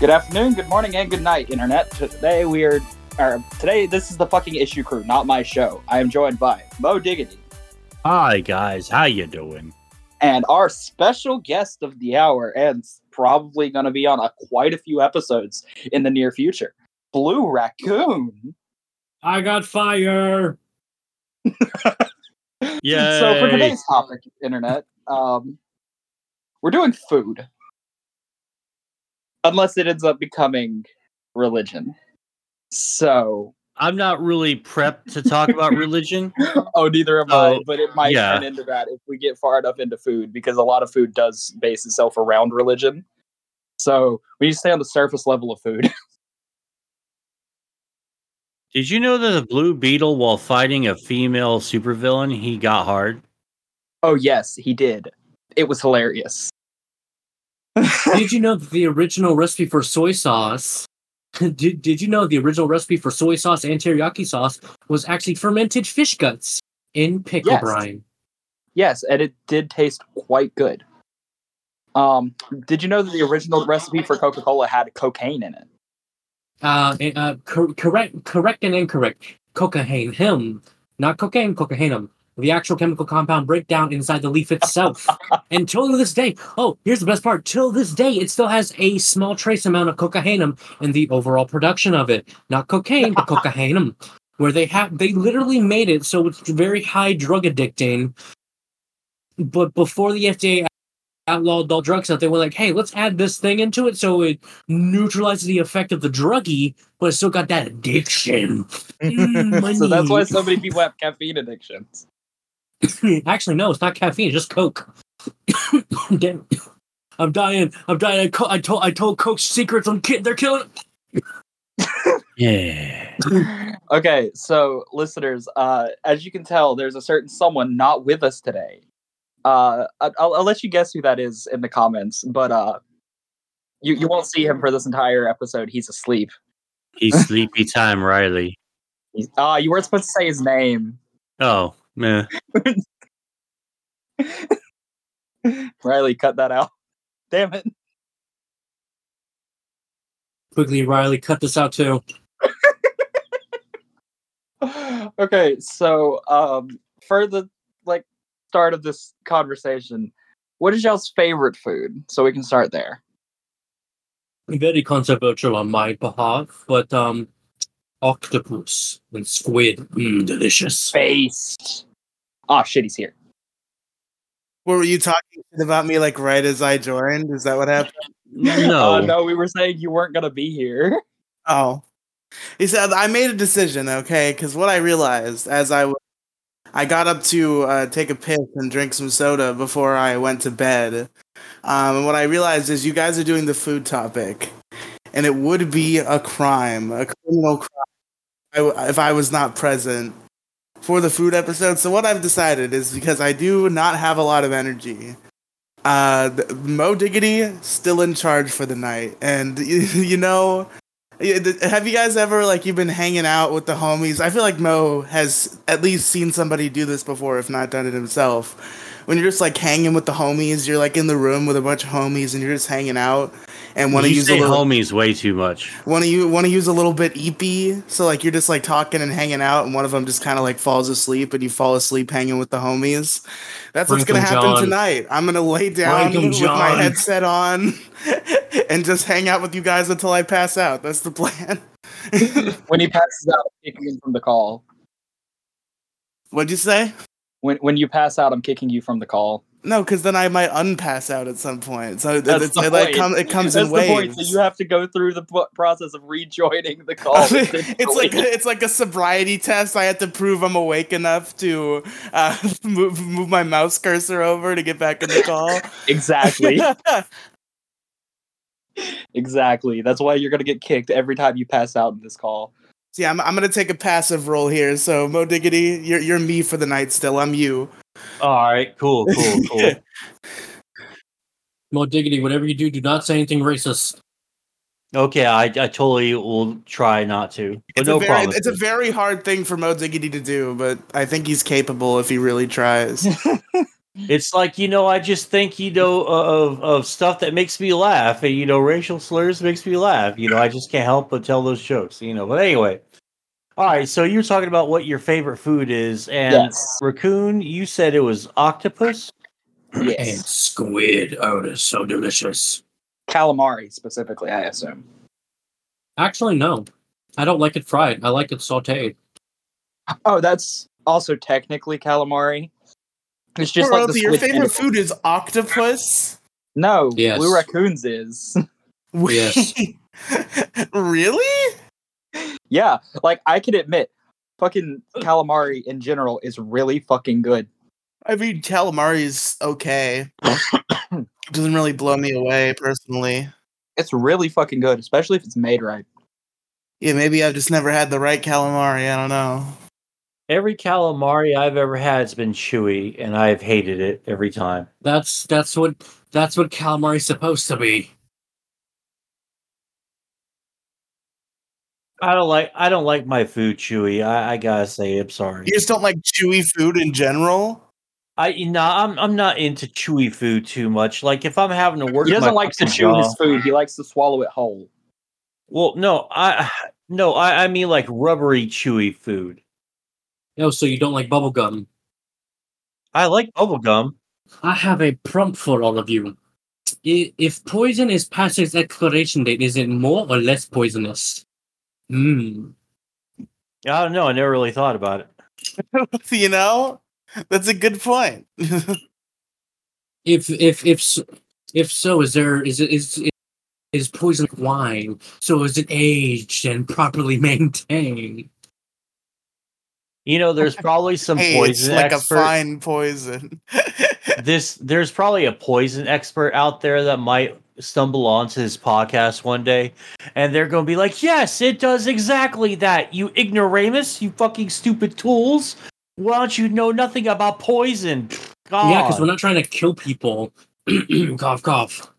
Good afternoon, good morning, and good night, Internet. Today, this is the fucking Issue Crew, not my show. I am joined by Mo Diggity. Hi, guys. How you doing? And our special guest of the hour, and probably going to be on quite a few episodes in the near future, Blue Raccoon. I got fire. Yeah. So for today's topic, Internet, we're doing food. Unless it ends up becoming religion. So I'm not really prepped to talk about religion. Oh, neither am I, but it might turn into that if we get far enough into food, because a lot of food does base itself around religion. So we need to stay on the surface level of food. Did you know that the Blue Beetle, while fighting a female supervillain, he got hard? Oh, yes, he did. It was hilarious. Did you know the original recipe for soy sauce? Did you know the original recipe for soy sauce and teriyaki sauce was actually fermented fish guts in pickle brine? Yes, and it did taste quite good. Did you know that the original recipe for Coca-Cola had cocaine in it? Correct and incorrect. Cocaine, not cocaine, cocainum. The actual chemical compound breakdown inside the leaf itself. Until this day, here's the best part. Till this day, it still has a small trace amount of cocainum in the overall production of it. Not cocaine, but cocainum. Where they literally made it so it's very high drug addicting. But before the FDA outlawed all drugs out, they were like, hey, let's add this thing into it so it neutralizes the effect of the druggie, but it still got that addiction. So that's why so many people have caffeine addictions. Actually, no, it's not caffeine. It's just Coke. Damn. I'm dying. I told Coke secrets. They're killing. Yeah. Okay, so listeners, as you can tell, there's a certain someone not with us today. I'll let you guess who that is in the comments, but you won't see him for this entire episode. He's asleep. He's sleepy time, Riley. You weren't supposed to say his name. Oh. Meh. Riley, cut that out. Damn it. Quickly, Riley, cut this out too. Okay, so for the start of this conversation, what is y'all's favorite food? So we can start there. Very controversial on my behalf, but octopus and squid. Delicious. Based. Oh, shit, he's here. What were you talking about me like right as I joined? Is that what happened? No. No, we were saying you weren't going to be here. Oh. He said, I made a decision, okay? Because what I realized as I got up to take a piss and drink some soda before I went to bed. And what I realized is you guys are doing the food topic. And it would be a criminal crime, if I was not present for the food episode. So what I've decided is, because I do not have a lot of energy, Mo Diggity still in charge for the night. And, you know, have you guys ever, you've been hanging out with the homies? I feel like Mo has at least seen somebody do this before, if not done it himself. When you're just, hanging with the homies, you're, in the room with a bunch of homies, and you're just hanging out. And want to use say a little, homies way too much. Want to use a little bit eepy, so you're just talking and hanging out, and one of them just kind of falls asleep, and you fall asleep hanging with the homies. That's what's gonna happen tonight. I'm gonna lay down with my headset on and just hang out with you guys until I pass out. That's the plan. When he passes out, I'm kicking him from the call. What'd you say? When you pass out, I'm kicking you from the call. No, because then I might unpass out at some point. So it comes in waves. That's the point. So you have to go through the process of rejoining the call. It's like a sobriety test. I had to prove I'm awake enough to move my mouse cursor over to get back in the call. Exactly. Exactly. That's why you're going to get kicked every time you pass out in this call. See, I'm going to take a passive role here. So, Mo Diggity, you're me for the night still. I'm you. All right, cool. Mo Diggity, whatever you do, do not say anything racist. Okay, I totally will try not to. But it's a very hard thing for Mo Diggity to do, but I think he's capable if he really tries. It's like, you know, I just think, you know, of stuff that makes me laugh. And, you know, racial slurs makes me laugh. You know, I just can't help but tell those jokes, you know. But anyway. All right. So you're talking about what your favorite food is. And yes. Raccoon, you said it was octopus? Yes. And squid. Oh, it is so delicious. Calamari, specifically, I assume. Actually, no. I don't like it fried. I like it sauteed. Oh, that's also technically calamari. It's just like the your favorite food is octopus? No, yes. Blue Raccoon's is. Yes. Really? Yeah, like I can admit, fucking calamari in general is really fucking good. I mean, calamari is okay. It doesn't really blow me away personally. It's really fucking good, especially if it's made right. Yeah, maybe I've just never had the right calamari. I don't know. Every calamari I've ever had has been chewy, and I've hated it every time. That's what calamari's supposed to be. I don't like my food chewy. I gotta say, I'm sorry. You just don't like chewy food in general? I'm not into chewy food too much. Like if I'm having to work, he doesn't like to chew his food. He likes to swallow it whole. Well, no, I mean like rubbery chewy food. No, so you don't like bubblegum? I like bubblegum. I have a prompt for all of you. If poison is past its expiration date, is it more or less poisonous? I don't know. I never really thought about it. You know, that's a good point. If so, is poison wine? So is it aged and properly maintained? You know, there's probably some poison like expert. A fine poison. There's probably a poison expert out there that might stumble onto his podcast one day, and they're going to be like, yes, it does exactly that. You ignoramus, you fucking stupid tools. Why don't you know nothing about poison? God. Yeah, because we're not trying to kill people. Cough, cough.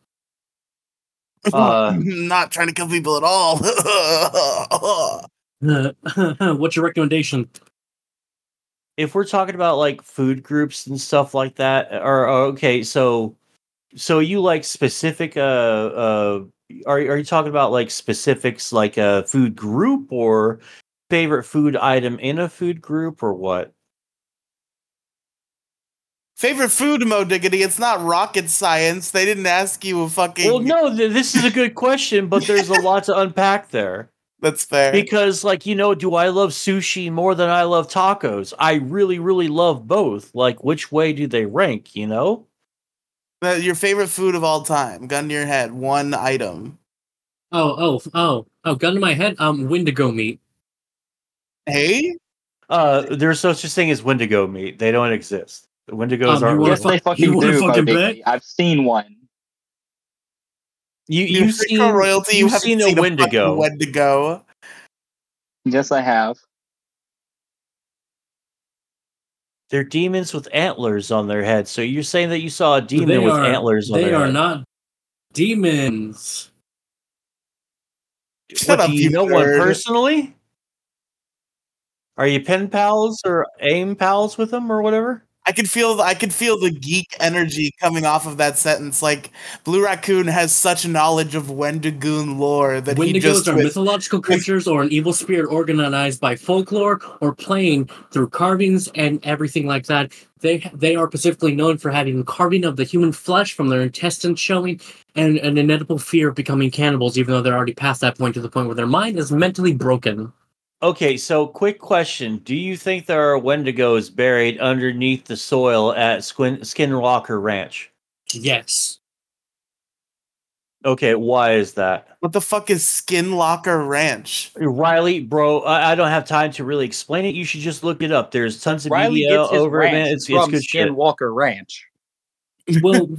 Not trying to kill people at all. What's your recommendation? If we're talking about like food groups and stuff like that, or okay, so you like specific? Are you talking about like specifics, like a food group or favorite food item in a food group, or what? Favorite food, Mo Diggity. It's not rocket science. They didn't ask you a fucking. Well, no, this is a good question, but there's a lot to unpack there. That's fair. Because, like, you know, do I love sushi more than I love tacos? I really, really love both. Like, which way do they rank, you know? Your favorite food of all time. Gun to your head. One item. Oh, gun to my head? Wendigo meat. Hey? There's no such thing as Wendigo meat. They don't exist. The Wendigos aren't real. Yes, they fucking do, fucking bet? I've seen one. You've seen a Wendigo. Wendigo. Yes, I have. They're demons with antlers on their head. So you're saying that you saw a demon with antlers on their head? They are not demons. Shut up, you know one personally? Are you pen pals or aim pals with them or whatever? I could feel the geek energy coming off of that sentence. Like Blue Raccoon has such knowledge of Wendigoon lore that Wendigos are mythological creatures or an evil spirit organized by folklore or playing through carvings and everything like that. They are specifically known for having carving of the human flesh from their intestines showing and an inedible fear of becoming cannibals, even though they're already past that point to the point where their mind is mentally broken. Okay, so quick question. Do you think there are Wendigos buried underneath the soil at Skinwalker Ranch? Yes. Okay, why is that? What the fuck is Skinwalker Ranch? Riley, bro, I don't have time to really explain it. You should just look it up. There's tons of Riley media over it. It's from Skinwalker Ranch. Well,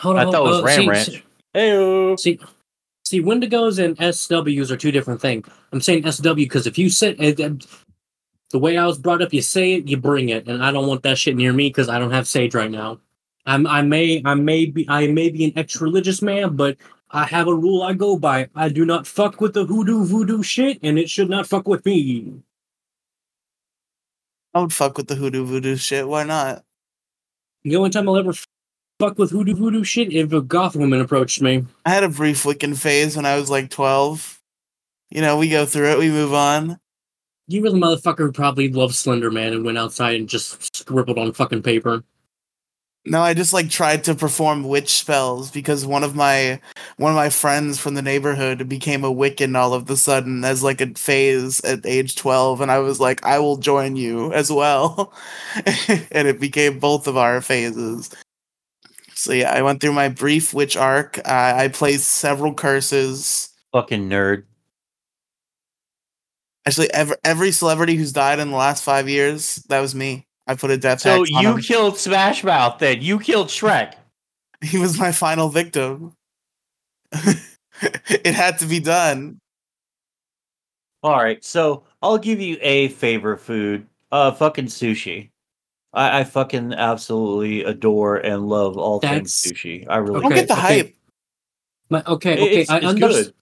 hold on. I thought it was Ram Ranch. Heyo. See, Wendigos and SWs are two different things. I'm saying SW because if you say the way I was brought up, you say it, you bring it, and I don't want that shit near me because I don't have sage right now. I may be an ex-religious man, but I have a rule I go by. I do not fuck with the hoodoo voodoo shit, and it should not fuck with me. I would fuck with the hoodoo voodoo shit. Why not? The only time I'll ever fuck with voodoo shit if a goth woman approached me. I had a brief Wiccan phase when I was like 12. You know, we go through it, we move on. You were the motherfucker who probably loved Slender Man and went outside and just scribbled on fucking paper. No, I just like tried to perform witch spells because one of my friends from the neighborhood became a Wiccan all of a sudden as like a phase at age 12, and I was like, I will join you as well. And it became both of our phases. So yeah, I went through my brief witch arc. I placed several curses. Fucking nerd. Actually, every celebrity who's died in the last 5 years, that was me. I put a death tax on him. So you killed Smash Mouth, then. You killed Shrek. He was my final victim. It had to be done. All right, so I'll give you a favorite food. Fucking sushi. I fucking absolutely adore and love all things sushi. I really don't get the hype. It's good.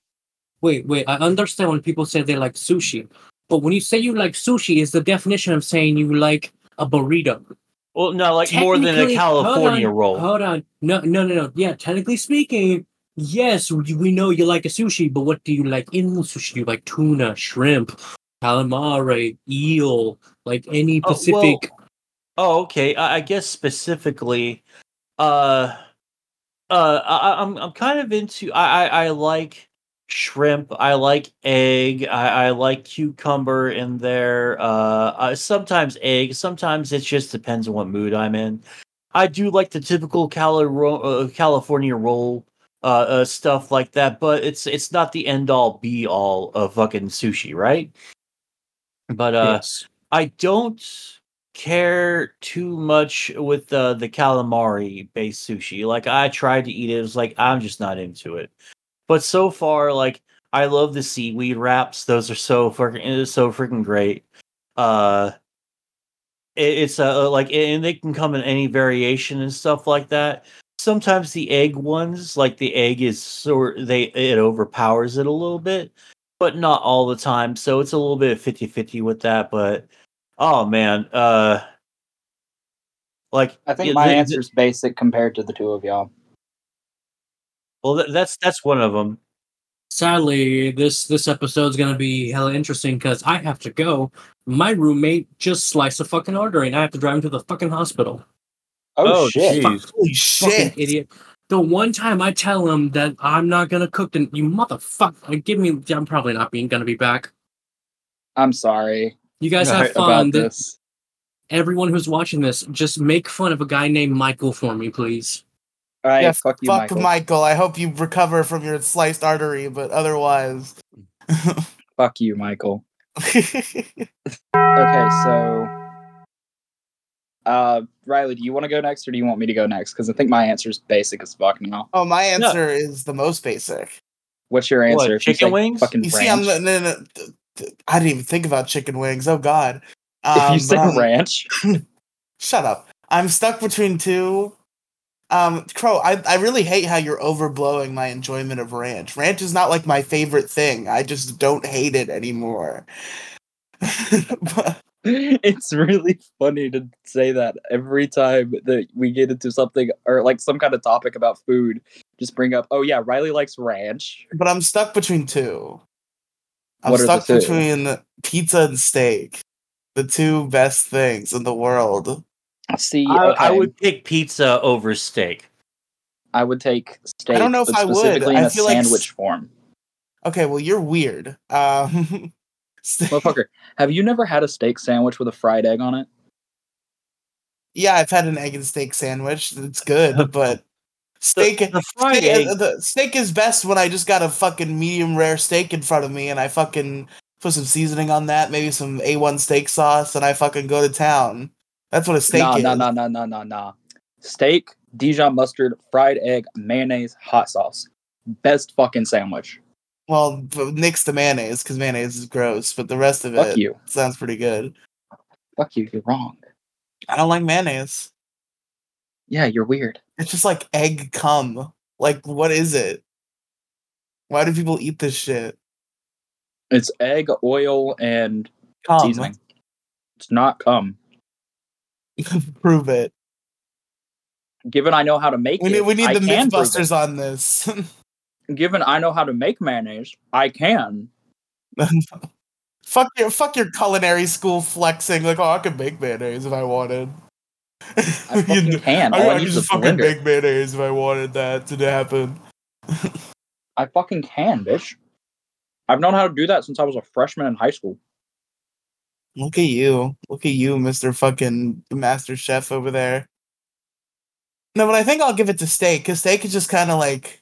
Wait, I understand when people say they like sushi. But when you say you like sushi, it's the definition of saying you like a burrito. Well, no, like more than a California roll. Hold on. No. Yeah, technically speaking, yes, we know you like a sushi, but what do you like in sushi? Do you like tuna, shrimp, calamari, eel, like any Pacific? Okay. I guess specifically, I'm kind of into. I like shrimp. I like egg. I like cucumber in there. Sometimes egg. Sometimes it just depends on what mood I'm in. I do like the typical California roll stuff like that, but it's not the end all be all of fucking sushi, right? But yes. I don't care too much with the calamari based sushi. Like I tried to eat it. It was like I'm just not into it. But so far, like, I love the seaweed wraps. Those are so freaking great. And they can come in any variation and stuff like that. Sometimes the egg ones, like the egg is it overpowers it a little bit, but not all the time. So it's a little bit 50-50 with that. But oh man, like I think my answer is basic compared to the two of y'all. Well, that's one of them. Sadly, this episode's going to be hella interesting because I have to go. My roommate just sliced a fucking artery, and I have to drive him to the fucking hospital. Oh shit! Holy shit! Idiot! The one time I tell him that I'm not going to cook, then you motherfucker, give me. I'm probably not going to be back. I'm sorry. You guys have fun. Everyone who's watching this, just make fun of a guy named Michael for me, please. All right, yeah, fuck you, Michael. I hope you recover from your sliced artery, but otherwise... Fuck you, Michael. Okay, so... Riley, do you want to go next, or do you want me to go next? Because I think my answer is basic as fuck now. Oh, my answer is the most basic. What's your answer? What, chicken wings? Fucking you ranch. See, I didn't even think about chicken wings. Oh, God. If you say ranch... Shut up. I'm stuck between two... Crow, I really hate how you're overblowing my enjoyment of ranch. Ranch is not like my favorite thing. I just don't hate it anymore. But it's really funny to say that every time that we get into something or like some kind of topic about food, just bring up, oh yeah, Riley likes ranch. But I'm stuck between two. I'm stuck between pizza and steak. The two best things in the world. See, I would pick pizza over steak. I would take steak. I don't know if I would. I feel like sandwich form. Okay, well, you're weird. Motherfucker, have you never had a steak sandwich with a fried egg on it? Yeah, I've had an egg and steak sandwich. It's good, but steak. The steak is best when I just got a fucking medium rare steak in front of me, and I fucking put some seasoning on that, maybe some A1 steak sauce, and I fucking go to town. That's what a steak is. Nah. Steak, Dijon mustard, fried egg, mayonnaise, hot sauce. Best fucking sandwich. Well, nix the mayonnaise, because mayonnaise is gross, but the rest of it sounds pretty good. Fuck you, you're wrong. I don't like mayonnaise. Yeah, you're weird. It's just like egg cum. Like, what is it? Why do people eat this shit? It's egg, oil, and seasoning. It's not cum. Prove it. given I know how to make it, we need the MythBusters on this. Given I know how to make mayonnaise, I can. Fuck your culinary school flexing. Like, oh, I could make mayonnaise if I wanted. I fucking can. I could just fucking make mayonnaise if I wanted that to happen. I fucking can, bitch. I've known how to do that since I was a freshman in high school. Look at you, Mr. fucking Master Chef over there. No, but I think I'll give it to steak, because steak is just kind of like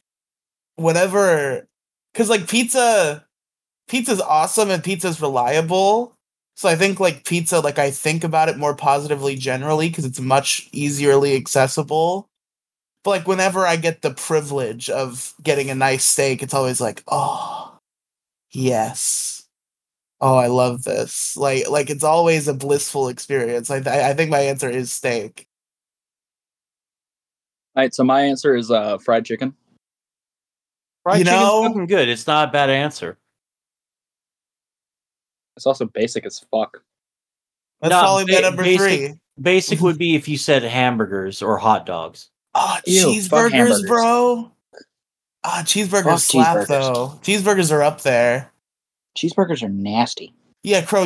whatever. Because like pizza's awesome and pizza's reliable. So I think like pizza, like I think about it more positively generally because it's much easierly accessible. But like whenever I get the privilege of getting a nice steak, it's always like, oh, yes. Oh, I love this. Like it's always a blissful experience. I think my answer is steak. All right, so my answer is fried chicken. Fried chicken's fucking good. It's not a bad answer. It's also basic as fuck. That's probably number three. Basic would be if you said hamburgers or hot dogs. Oh, ew, cheeseburgers, bro. Ah, cheeseburgers slap, though. Cheeseburgers are up there. Cheeseburgers are nasty. Yeah, Crow,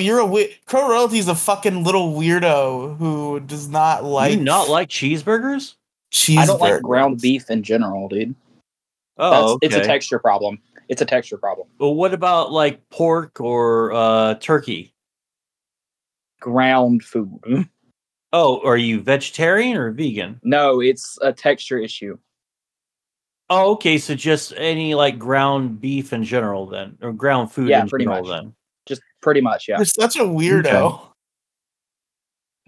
Crow Royalty's a fucking little weirdo who does not like... You not like cheeseburgers? I don't like ground beef in general, dude. Oh, okay. It's a texture problem. Well, what about like pork or turkey? Ground food. Oh, are you vegetarian or vegan? No, it's a texture issue. Oh, okay. So just any like ground beef in general, then, or ground food in general, then. Just pretty much, yeah. You're such a weirdo, okay.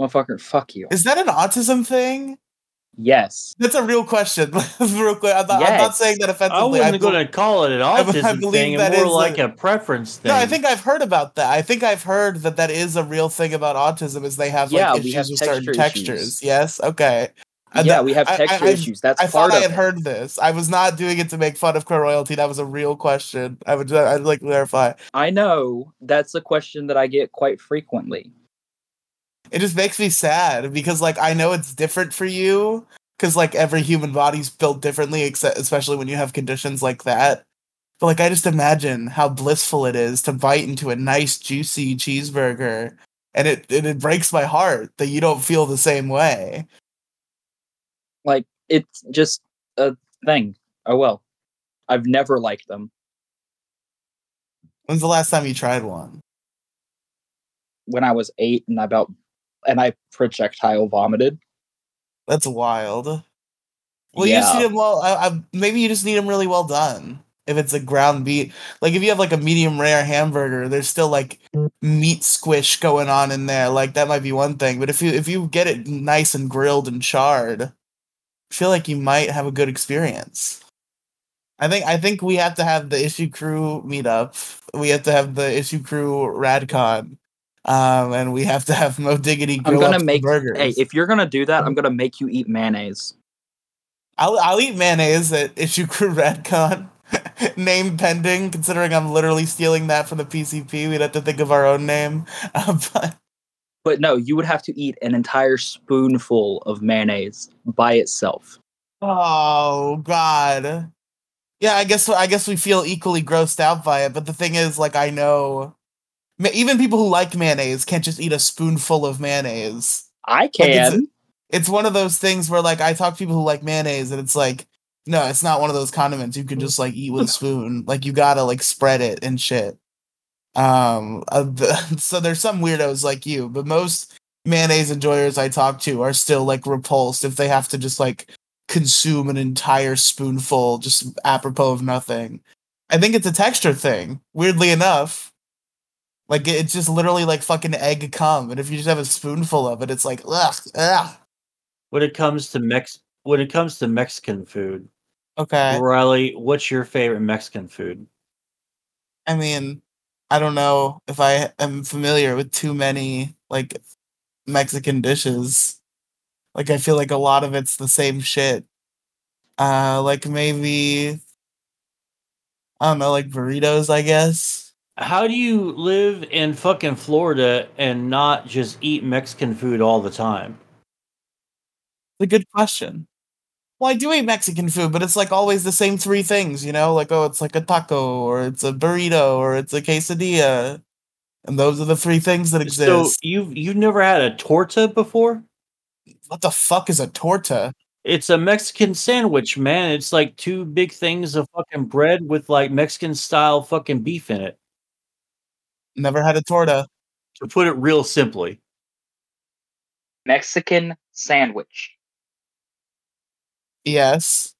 Motherfucker. Fuck you. Is that an autism thing? Yes. That's a real question. Real quick. I'm not saying that offensively. I wasn't going to call it an autism thing. It's more like a preference thing. No, I think I've heard about that. I think I've heard that is a real thing about autism is they have issues with certain textures. Yes? Okay. We have texture issues. That's part of it. I thought I had heard this. I was not doing it to make fun of Crow Royalty. That was a real question. I'd like to clarify. I know. That's a question that I get quite frequently. It just makes me sad because, like, I know it's different for you because, like, every human body's built differently, especially when you have conditions like that. But, like, I just imagine how blissful it is to bite into a nice, juicy cheeseburger, and it breaks my heart that you don't feel the same way. Like, it's just a thing. Oh, well. I've never liked them. When's the last time you tried one? When I was 8 and I projectile vomited. That's wild. Well, you just need them well. Maybe you just need them really well done. If it's a ground beef, like if you have like a medium rare hamburger, there's still like meat squish going on in there. Like that might be one thing, but if you get it nice and grilled and charred, I feel like you might have a good experience. I think we have to have the Issue Crew meetup. We have to have the Issue Crew RadCon. And we have to have Mo Diggity grill up some burgers. Hey, if you're gonna do that, I'm gonna make you eat mayonnaise. I'll eat mayonnaise at Issue Crew RadCon. Name pending, considering I'm literally stealing that from the PCP. We'd have to think of our own name. But no, you would have to eat an entire spoonful of mayonnaise by itself. Oh God. Yeah, I guess we feel equally grossed out by it. But the thing is, like, I know. Even people who like mayonnaise can't just eat a spoonful of mayonnaise. I can. Like it's one of those things where, like, I talk to people who like mayonnaise, and it's like, no, it's not one of those condiments you can just, like, eat with a spoon. Like, you gotta, like, spread it and shit. So there's some weirdos like you, but most mayonnaise enjoyers I talk to are still, like, repulsed if they have to just, like, consume an entire spoonful just apropos of nothing. I think it's a texture thing, weirdly enough. Like, it's just literally like fucking egg cum, and if you just have a spoonful of it, it's like, ugh. When it comes to Mexican food, okay, Riley, what's your favorite Mexican food? I mean, I don't know if I am familiar with too many like Mexican dishes. Like, I feel like a lot of it's the same shit. Like maybe I don't know, like burritos, I guess. How do you live in fucking Florida and not just eat Mexican food all the time? It's a good question. Well, I do eat Mexican food, but it's like always the same three things, you know? Like, oh, it's like a taco, or it's a burrito, or it's a quesadilla. And those are the three things that exist. So you've never had a torta before? What the fuck is a torta? It's a Mexican sandwich, man. It's like two big things of fucking bread with like Mexican style fucking beef in it. Never had a torta. To put it real simply. Mexican sandwich. Yes.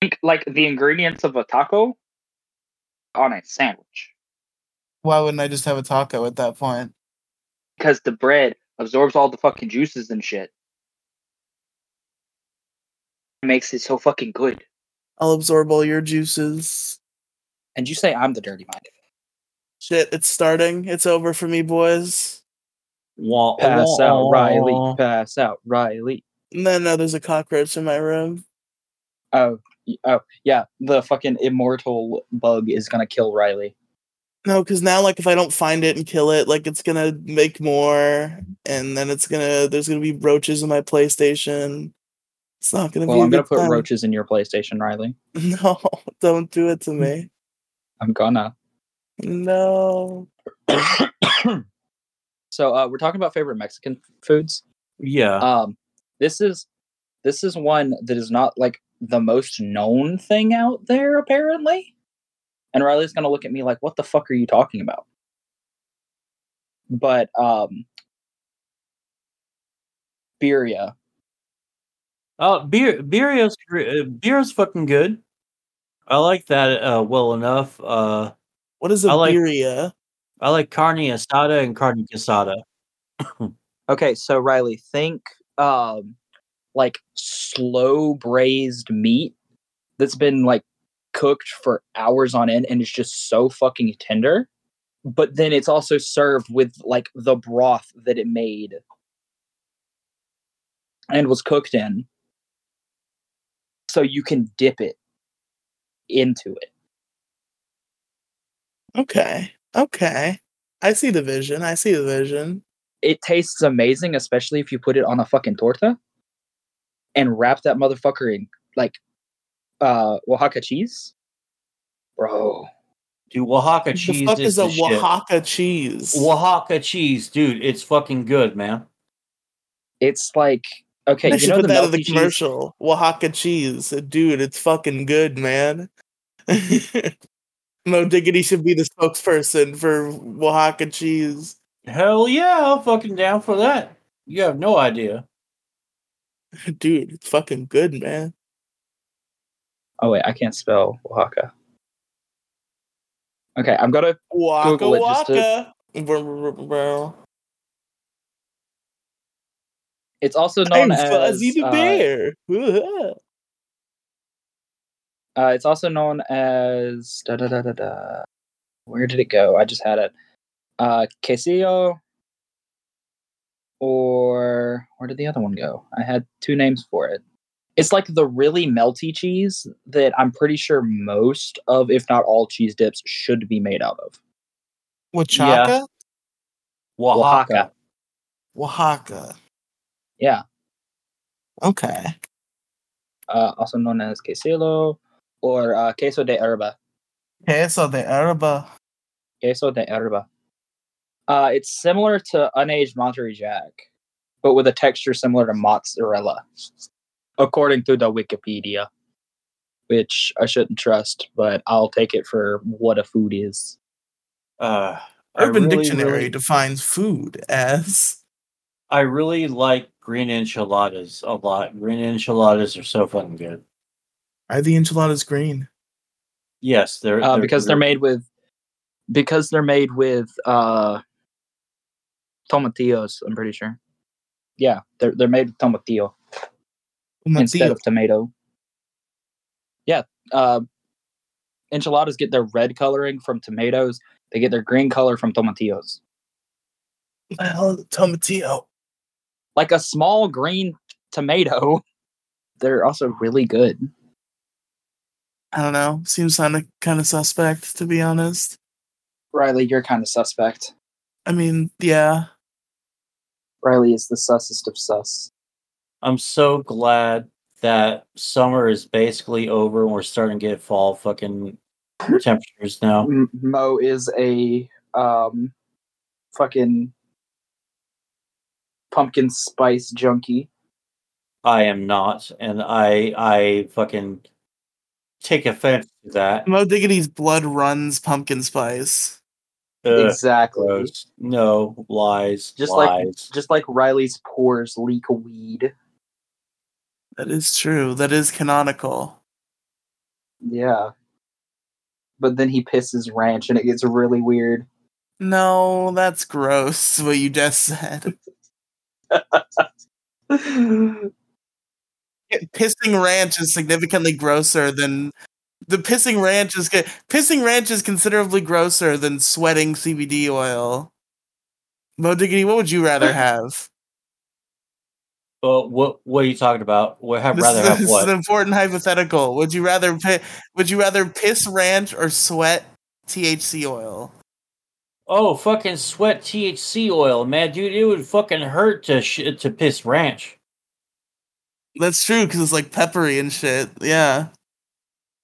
Think like the ingredients of a taco on a sandwich. Why wouldn't I just have a taco at that point? Because the bread absorbs all the fucking juices and shit. Makes it so fucking good. I'll absorb all your juices. And you say I'm the dirty minded. Shit, it's starting. It's over for me, boys. Wah, pass wah, out, Riley. Pass out, Riley. No, there's a cockroach in my room. Oh, yeah. The fucking immortal bug is gonna kill Riley. No, because now, like, if I don't find it and kill it, like, it's gonna make more, and then there's gonna be roaches in my PlayStation. It's not gonna be. Well, I'm gonna put roaches in your PlayStation, Riley. No, don't do it to me. I'm gonna. No. So we're talking about favorite Mexican foods. Yeah. This is one that is not like the most known thing out there, apparently. And Riley's gonna look at me like, "What the fuck are you talking about?" But birria. Oh, beer is fucking good. I like that well enough. What is a birria? I like carne asada and carne casada. Okay, so Riley, think like slow braised meat that's been like cooked for hours on end and it's just so fucking tender, but then it's also served with like the broth that it made and was cooked in. So you can dip it into it. Okay. I see the vision. It tastes amazing, especially if you put it on a fucking torta and wrap that motherfucker in, like, Oaxaca cheese. Bro. Dude, Oaxaca cheese is the shit. What the fuck is a Oaxaca cheese? Oaxaca cheese, dude. It's fucking good, man. It's like... Okay, I should put that in the commercial. Oaxaca cheese. Dude, it's fucking good, man. Mo Diggity should be the spokesperson for Oaxaca cheese. Hell yeah, I'm fucking down for that. You have no idea. Dude, it's fucking good, man. Oh, wait, I can't spell Oaxaca. Okay, I'm gonna Google it just to... It's also known as Fuzzy the Bear. It's also known as Where did it go? I just had it. Quesillo, or where did the other one go? I had two names for it. It's like the really melty cheese that I'm pretty sure most of, if not all, cheese dips should be made out of. Oaxaca? Yeah. Oaxaca. Yeah. Okay. Also known as quesillo or queso de herba. Queso de herba. It's similar to unaged Monterey Jack, but with a texture similar to mozzarella, according to the Wikipedia, which I shouldn't trust, but I'll take it for what a food is. Urban Dictionary defines food as... I really like green enchiladas a lot. Green enchiladas are so fucking good. Are the enchiladas green? Yes, they're because green. they're made with tomatillos. I'm pretty sure. Yeah, they're made with tomatillo. Instead of tomato. Yeah, enchiladas get their red coloring from tomatoes. They get their green color from tomatillos. Well, tomatillo. Like a small green tomato. They're also really good. I don't know. Seems kind of suspect, to be honest. Riley, you're kind of suspect. I mean, yeah. Riley is the sussest of sus. I'm so glad that summer is basically over and we're starting to get fall fucking temperatures now. Mo is a fucking pumpkin spice junkie. I am not, and I fucking take offense to that. Mo Diggity's blood runs pumpkin spice. Exactly. Gross. No, lies. Just like Riley's pores leak weed. That is true. That is canonical. Yeah. But then he pisses ranch and it gets really weird. No, that's gross, what you just said. Pissing ranch is significantly grosser than... Pissing ranch is considerably grosser than sweating CBD oil. Mo Diggity, what would you rather have? Well, what are you talking about? What? This is an important hypothetical. Would you rather piss ranch or sweat THC oil? Oh, fucking sweat THC oil, man, dude! It would fucking hurt to piss ranch. That's true, because it's like peppery and shit. Yeah.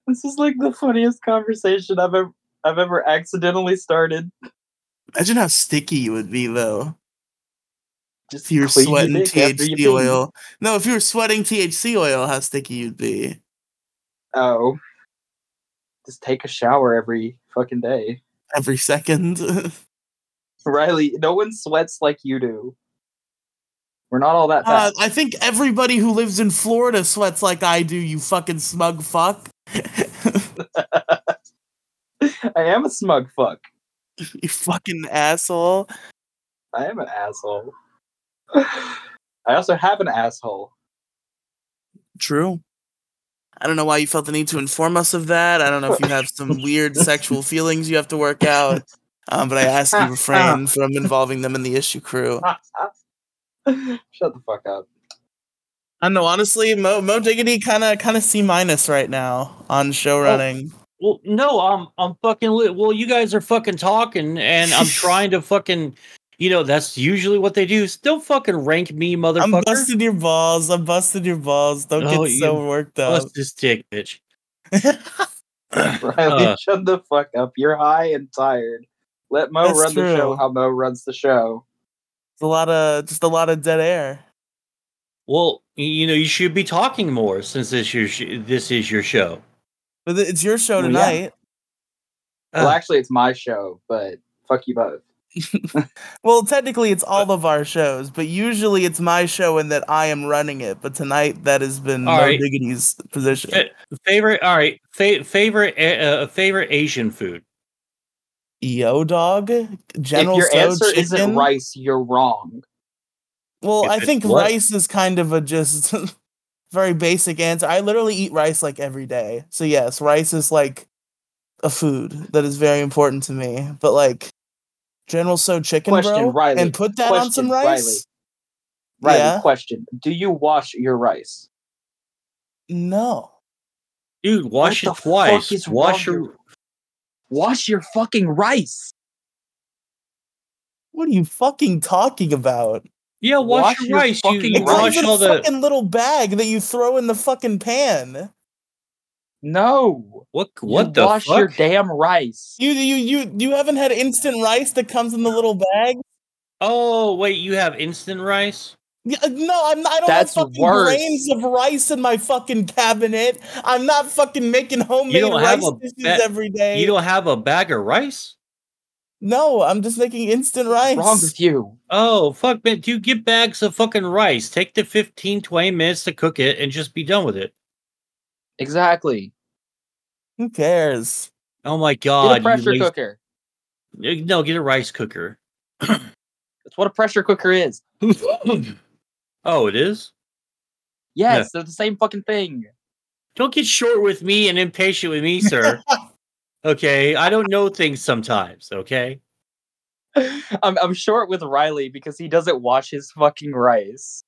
This is like the funniest conversation I've ever accidentally started. Imagine how sticky you would be, though. Just if you were sweating THC oil. No, if you were sweating THC oil, how sticky you'd be. Oh. Just take a shower every fucking day. Every second. Riley, no one sweats like you do. We're not all that bad. I think everybody who lives in Florida sweats like I do, you fucking smug fuck. I am a smug fuck. You fucking asshole. I am an asshole. I also have an asshole. True. I don't know why you felt the need to inform us of that. I don't know if you have some weird sexual feelings you have to work out, but I ask you refrain from involving them in the issue crew. Shut the fuck up. I don't know, honestly, Mo Diggity kind of C- right now on show running. Well, no, I'm fucking lit. Well, you guys are fucking talking, and I'm trying to fucking, you know, that's usually what they do. Still fucking rank me, motherfucker. I'm busting your balls. Don't get so worked up. Bust this dick, bitch. Riley, shut the fuck up. You're high and tired. Let Mo run the show how Mo runs the show. It's a lot of dead air. Well, you know, you should be talking more since this is your show. But it's your show tonight. Yeah. Well, actually, it's my show, but fuck you both. Well, technically, it's all of our shows, but usually it's my show and that I am running it. But tonight, that has been Mo Diggity's position. Favorite Asian food. Yo, dog. General if your answer chicken? Isn't rice, you're wrong. Well, I think rice is kind of a just very basic answer. I literally eat rice like every day. So yes, rice is like a food that is very important to me. But like General So chicken, bro, Riley, and put that on some rice. Riley, yeah. Question. Do you wash your rice? No. Dude, wash it twice. Wash your fucking rice. What are you fucking talking about? Yeah, wash your rice. It comes in a fucking little bag that you throw in the fucking pan. No, what the fuck? Wash your damn rice. You haven't had instant rice that comes in the little bag. Oh wait, you have instant rice? Yeah, no, I don't have fucking grains of rice in my fucking cabinet. I'm not fucking making homemade rice dishes every day. You don't have a bag of rice? No, I'm just making instant rice. What's wrong with you? Oh, fuck, man. You get bags of fucking rice. Take the 15, 20 minutes to cook it and just be done with it. Exactly. Who cares? Oh, my God. Get a pressure cooker. No, get a rice cooker. That's what a pressure cooker is. Oh, it is? Yes, no. They're the same fucking thing. Don't get short with me and impatient with me, sir. Okay, I don't know things sometimes, okay? I'm short with Riley because he doesn't wash his fucking rice.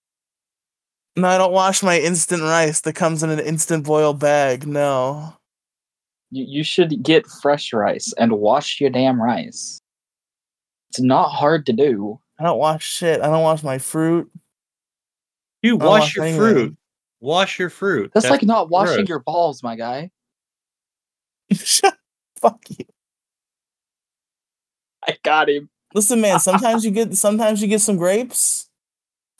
No, I don't wash my instant rice that comes in an instant boil bag, no. You should get fresh rice and wash your damn rice. It's not hard to do. I don't wash shit. I don't wash my fruit. You wash your fruit. Wash your fruit. That's like not washing your balls, my guy. Fuck you. I got him. Listen, man, sometimes you get some grapes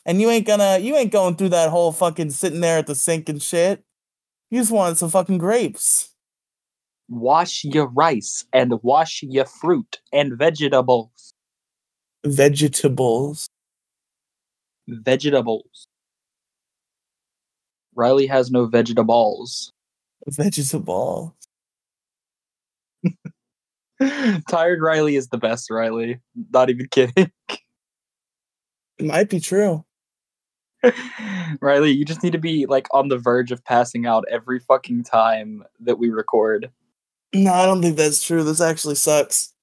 and you ain't going through that whole fucking sitting there at the sink and shit. You just want some fucking grapes. Wash your rice and wash your fruit and vegetables. Vegetables. Riley has no vegetables. Vegetable. Tired Riley is the best Riley. Not even kidding. It might be true. Riley, you just need to be like on the verge of passing out every fucking time that we record. No, I don't think that's true. This actually sucks.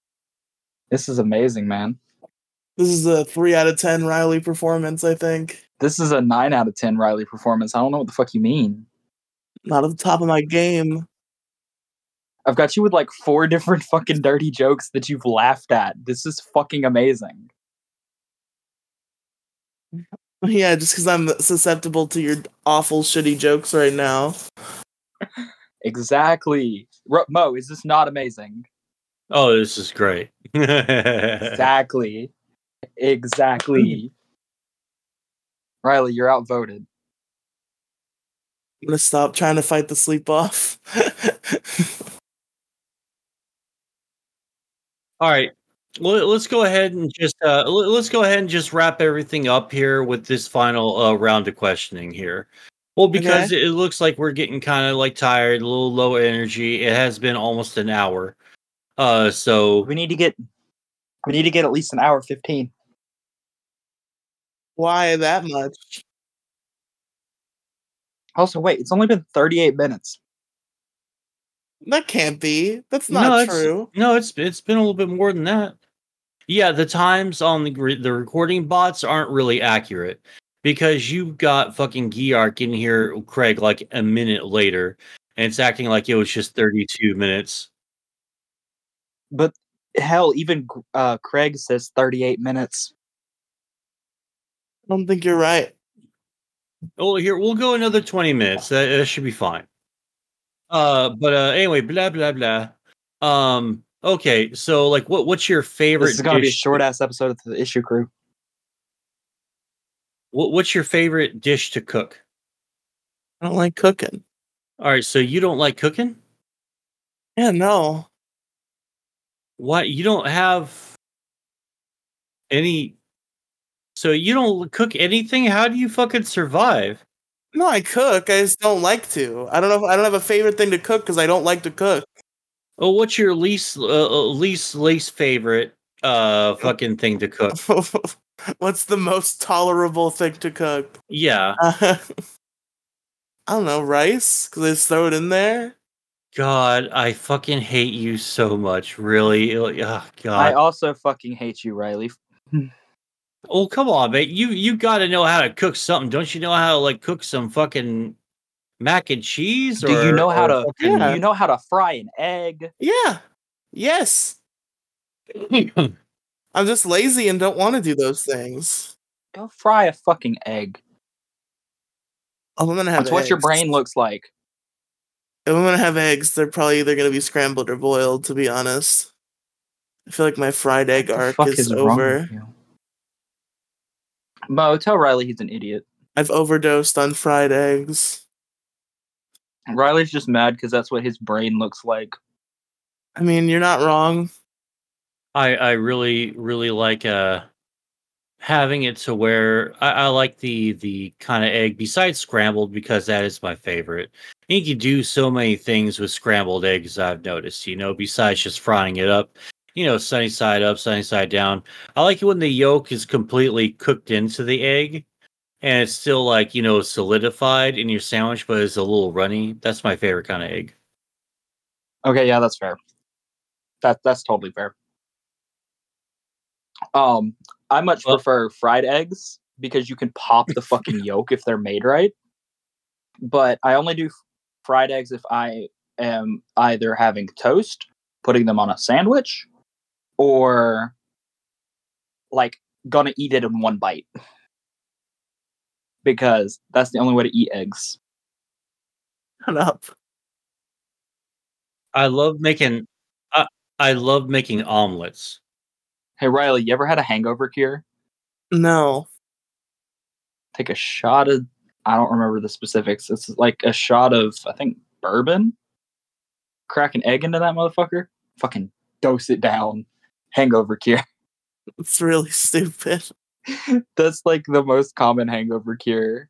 This is amazing, man. This is a 3 out of 10 Riley performance, I think. This is a 9 out of 10 Riley performance. I don't know what the fuck you mean. Not at the top of my game. I've got you with like 4 different fucking dirty jokes that you've laughed at. This is fucking amazing. Yeah, just because I'm susceptible to your awful, shitty jokes right now. Exactly. Mo, is this not amazing? Oh, this is great. Exactly. Exactly. Riley, you're outvoted. I'm going to stop trying to fight the sleep off. All right. Let's go ahead and just wrap everything up here with this final round of questioning here. Well, because it looks like we're getting kind of like tired, a little low energy. It has been almost an hour, so we need to get at least an hour 15. Why that much? Also, wait, it's only been 38 minutes. That can't be. That's not true. No, it's been a little bit more than that. Yeah, the times on the recording bots aren't really accurate because you got fucking Geark in here, Craig, like a minute later, and it's acting like it was just 32 minutes. But hell, even Craig says 38 minutes. I don't think you're right. Oh, here, we'll go another 20 minutes. That should be fine. But anyway, blah, blah, blah. Okay, so, like, what's your favorite dish? This is going to be a short-ass episode of the Issue Crew. What's your favorite dish to cook? I don't like cooking. All right, so you don't like cooking? Yeah, no. What? You don't have any... So you don't cook anything? How do you fucking survive? No, I cook. I just don't like to. I don't know. I don't have a favorite thing to cook because I don't like to cook. Oh, what's your least favorite fucking thing to cook? What's the most tolerable thing to cook? Yeah. I don't know, rice? Because I just throw it in there? God, I fucking hate you so much. Really? Oh, God. I also fucking hate you, Riley. Oh, come on, mate. You got to know how to cook something. Don't you know how to like cook some fucking mac and cheese? Or, do you know how to fucking, yeah. You know how to fry an egg? Yeah. Yes. I'm just lazy and don't want to do those things. Go fry a fucking egg. I'm going to have That's eggs. What your brain looks like. If I'm going to have eggs, they're probably either going to be scrambled or boiled, to be honest. I feel like my fried egg arc is over. Mo, tell Riley he's an idiot. I've overdosed on fried eggs. Riley's just mad because that's what his brain looks like. I mean, you're not wrong. I really, really like having it to where I like the kind of egg besides scrambled because that is my favorite. And you can do so many things with scrambled eggs, I've noticed, you know, besides just frying it up. You know, sunny side up, sunny side down. I like it when the yolk is completely cooked into the egg and it's still like, you know, solidified in your sandwich, but it's a little runny. That's my favorite kind of egg. Okay, yeah, that's fair. That's totally fair. I much prefer fried eggs because you can pop the fucking yolk if they're made right. But I only do fried eggs if I am either having toast, putting them on a sandwich, or like gonna eat it in one bite because that's the only way to eat eggs Shut up. I love making omelets. Hey Riley, you ever had a hangover cure? No. Take a shot of, I don't remember the specifics. It's like a shot of, I think, bourbon. Crack an egg into that motherfucker. Fucking dose it down. Hangover cure. It's really stupid. That's like the most common hangover cure.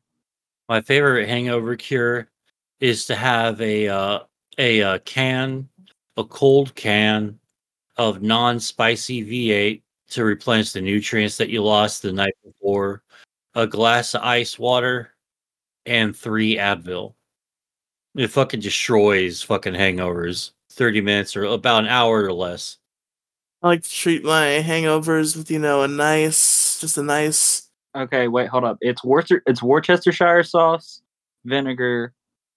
My favorite hangover cure is to have a cold can of non-spicy V8 to replenish the nutrients that you lost the night before, a glass of ice water, and 3 Advil. It fucking destroys fucking hangovers. 30 minutes or about an hour or less. I like to treat my hangovers with, a nice... Okay, wait, hold up. It's Worcestershire sauce, vinegar,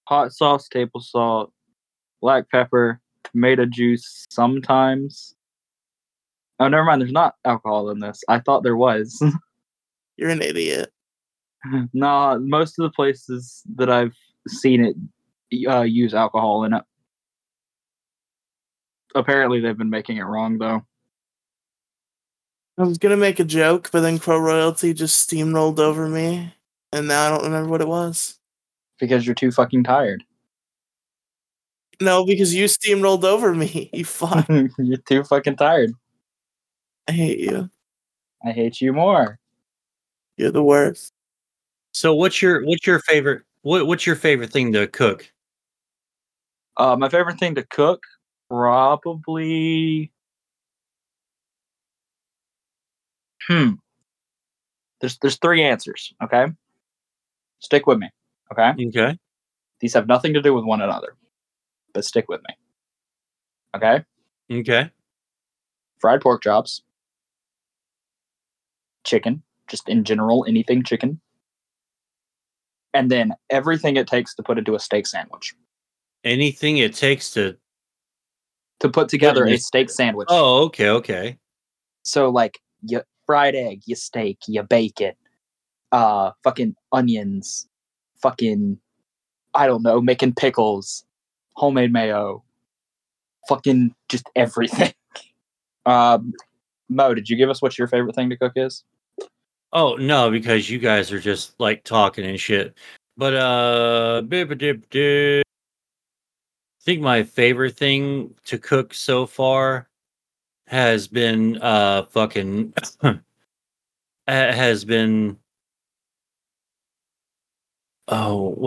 hot sauce, table salt, black pepper, tomato juice sometimes. Oh, never mind. There's not alcohol in this. I thought there was. You're an idiot. Nah, most of the places that I've seen it use alcohol in it. Apparently, they've been making it wrong, though. I was going to make a joke, but then Crow Royalty just steamrolled over me, and now I don't remember what it was. Because you're too fucking tired. No, because you steamrolled over me, you fuck. You're too fucking tired. I hate you. I hate you more. You're the worst. So what's your favorite thing to cook? My favorite thing to cook? Probably. There's 3 answers, okay? Stick with me, okay? Okay. These have nothing to do with one another, but stick with me. Okay? Okay. Fried pork chops. Chicken. Just in general, anything chicken. And then everything it takes to put into a steak sandwich. Anything it takes to put together a steak sandwich. Oh, okay. So, like, you fried egg, you steak, you bacon, fucking onions, fucking, I don't know, making pickles, homemade mayo, fucking just everything. Mo, did you give us what your favorite thing to cook is? Oh, no, because you guys are just, like, talking and shit. But, I think my favorite thing to cook so far has been what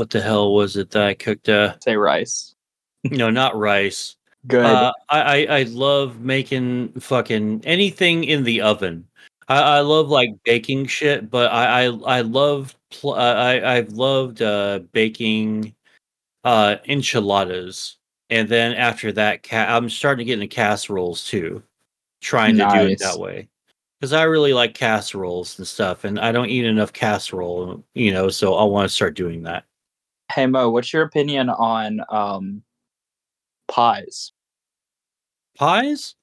the hell was it that I cooked? Say rice. No, not rice. Good. I love making fucking anything in the oven. I love like baking shit, but I've loved baking enchiladas. And then after that, I'm starting to get into casseroles, too. Trying to do it that way. Because I really like casseroles and stuff, and I don't eat enough casserole, so I want to start doing that. Hey, Mo, what's your opinion on pies? Pies?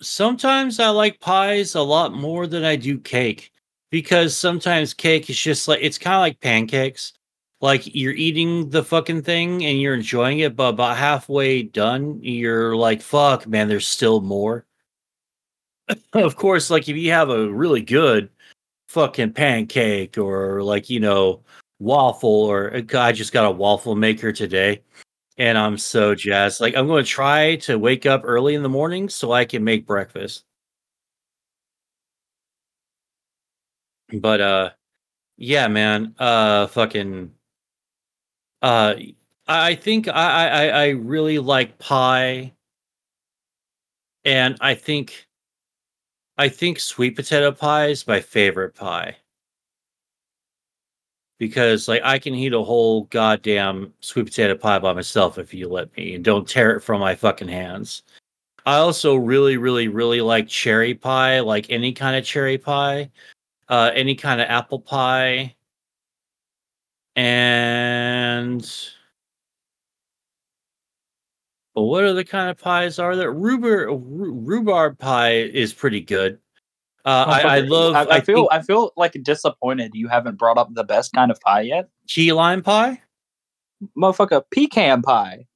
Sometimes I like pies a lot more than I do cake. Because sometimes cake is just like, it's kind of like pancakes. Like, you're eating the fucking thing and you're enjoying it, but about halfway done, you're like, fuck, man, there's still more. Of course, like, if you have a really good fucking pancake or, like, waffle, or I just got a waffle maker today, and I'm so jazzed. Like, I'm going to try to wake up early in the morning so I can make breakfast. But, yeah, man, fucking... I think I really like pie, and I think sweet potato pie is my favorite pie, because like I can eat a whole goddamn sweet potato pie by myself if you let me, and don't tear it from my fucking hands. I also really, really, really like cherry pie, like any kind of cherry pie, any kind of apple pie. But what other kind of pies are there? Rhubarb pie is pretty good. I feel like disappointed you haven't brought up the best kind of pie yet. Key lime pie? motherfucker pecan pie.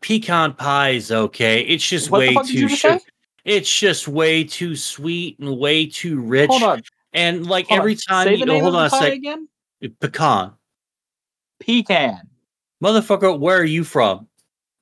Pecan pie is okay. It's just what way too sugar. It's just way too sweet and way too rich. Hold on. And like hold every on. Time Say you know, hold on a second. Again? Pecan. Pecan. Motherfucker, where are you from?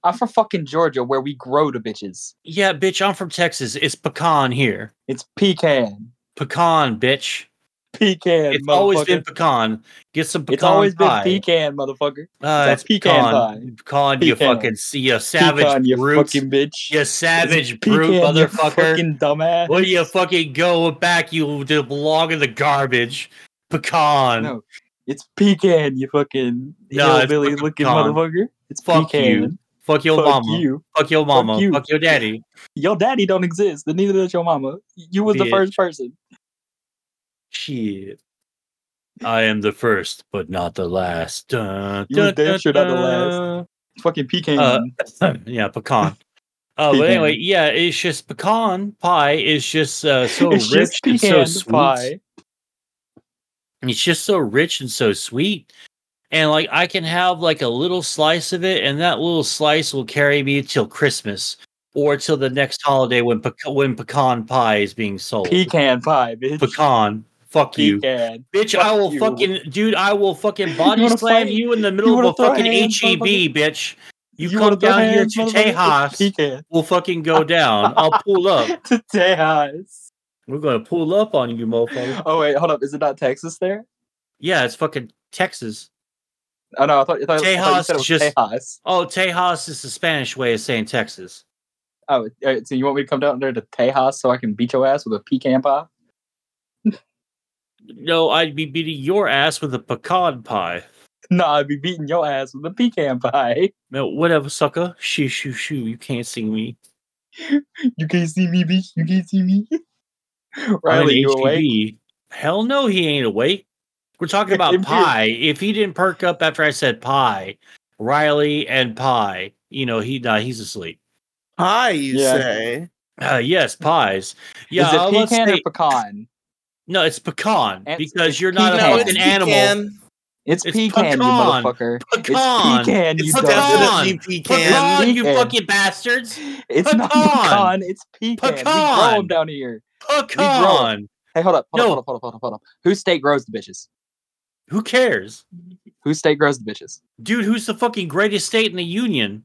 I'm from fucking Georgia, where we grow the bitches. Yeah, bitch, I'm from Texas. It's pecan here. It's pecan. Pecan, bitch. Pecan, it's always been pecan. Get some pecan pie. It's always pie. Been pecan, motherfucker. That's pecan pie. Pecan, you fucking you savage pecan, you brute. Fucking bitch. You savage brute, pecan, motherfucker. You fucking dumbass. Will you fucking go back? You belong in the garbage. Pecan. No, it's pecan, you fucking hillbilly looking motherfucker. It's fuck pecan. You. Fuck your mama. You. Fuck your mama. Fuck, you. Fuck your daddy. Your daddy don't exist, and neither does your mama. You was bitch. The first person. Shit. I am the first, but not the last. You were damn sure not the last. Fucking pecan. Yeah, pecan. Oh, but anyway, yeah, it's just pecan pie is just so it's rich just and so sweet. Pie. It's just so rich and so sweet. And like I can have like a little slice of it, and that little slice will carry me till Christmas or till the next holiday when pecan pie is being sold. Pecan pie, bitch. Pecan. Fuck you. Pecan. Bitch, fuck I will you. Fucking dude, I will fucking body slam you in the middle of a fucking H-E-B, bitch. You come down here to Tejas, we'll fucking go down. I'll pull up. To Tejas. We're gonna pull up on you, mofo. Oh wait, hold up. Is it not Texas there? Yeah, it's fucking Texas. Oh, no, I thought Tejas, you said it was just, Tejas. Oh, Tejas is the Spanish way of saying Texas. Oh, so you want me to come down there to Tejas so I can beat your ass with a pecan pie? No, I'd be beating your ass with a pecan pie. No, I'd be beating your ass with a pecan pie. No, whatever, sucker. Shoo, shoo, shoo. You can't see me. You can't see me, bitch. You can't see me. Riley, you awake? Hell no, he ain't awake. We're talking about pie. If he didn't perk up after I said pie, Riley and pie, you know, he's asleep. Pie, you say? Yes, pies. Yeah, is it pecan or pecan? No, it's pecan because you're not a fucking animal. It's pecan, you motherfucker. Pecan. It's pecan, you dumb. Pecan, you fucking bastards. It's not pecan, it's pecan. We grow them down here. Pecan. Hey, hold up. Whose state grows the bitches? Who cares? Whose state grows the bitches? Dude, who's the fucking greatest state in the union?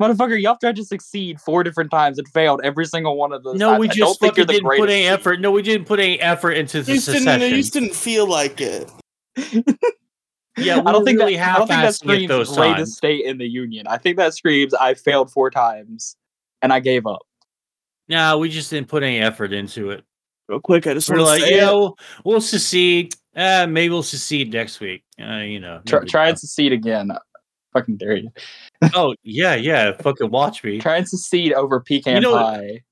Motherfucker, y'all tried to succeed 4 different times and failed every single one of those. No, we just fucking didn't put any effort. No, we didn't put any effort into the secession. You just didn't feel like it. Yeah, I don't think really that screams greatest times. State in the union. I think that screams I failed 4 times and I gave up. No, we just didn't put any effort into it. Real quick, I just want to like, say, we'll secede. Maybe we'll secede next week. You know, try and secede again. Fucking dare you. Oh yeah. Fucking watch me. Try and secede over pecan pie.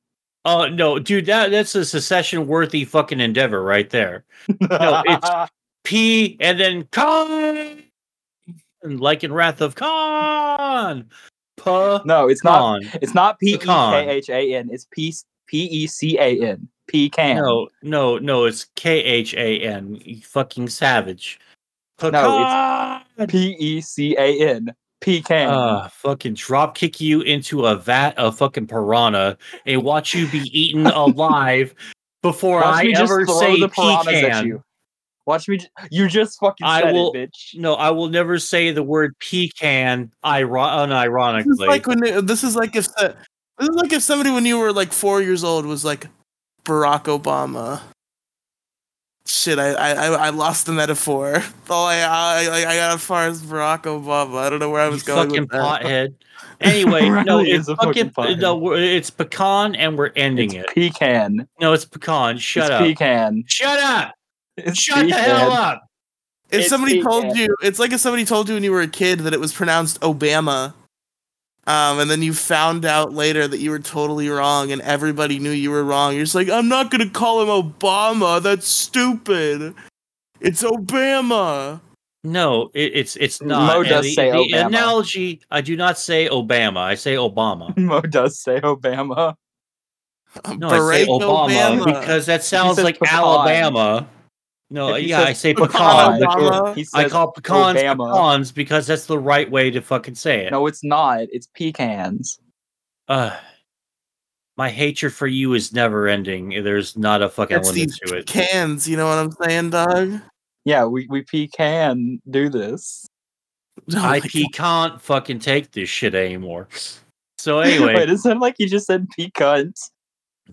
Oh no, dude, that's a secession-worthy fucking endeavor right there. No, it's P and then Khan, and like in Wrath of Khan. No, it's not. It's not P-E-K-H-A-N. It's P-E-C-A-N. Pecan. No, it's K-H-A-N, you fucking savage. Pecan. No, it's P-E-C-A-N, pecan. Fucking dropkick you into a vat of fucking piranha and watch you be eaten alive before watch I me ever just say throw the piranhas pecan. At you. Watch me, you just fucking said it, bitch. No, I will never say the word pecan unironically. This is like if somebody when you were like 4 years old was like, Barack Obama. Shit, I lost the metaphor. All I got as far as Barack Obama. I don't know where I was going with that. Fucking pothead. Anyway, no, it's fucking no, it's pecan, and we're ending it. Pecan. No, it's pecan. Shut up. Pecan. Shut up. Shut the hell up. If somebody told you, it's like if somebody told you when you were a kid that it was pronounced Obama. And then you found out later that you were totally wrong and everybody knew you were wrong. You're just like, I'm not going to call him Obama. That's stupid. It's Obama. No, it's not. Mo does say Obama. The analogy, I do not say Obama. I say Obama. Mo does say Obama. No, I say Obama because that sounds like pecan. Alabama. No, yeah, I say pecan. I call pecans Obama. Pecans because that's the right way to fucking say it. No, it's not. It's pecans. My hatred for you is never ending. There's not a fucking limit to it. Pecans, you know what I'm saying, dog? Yeah, we pecan do this. Oh, I can't fucking take this shit anymore. So anyway. Wait, it sounded like you just said pecant.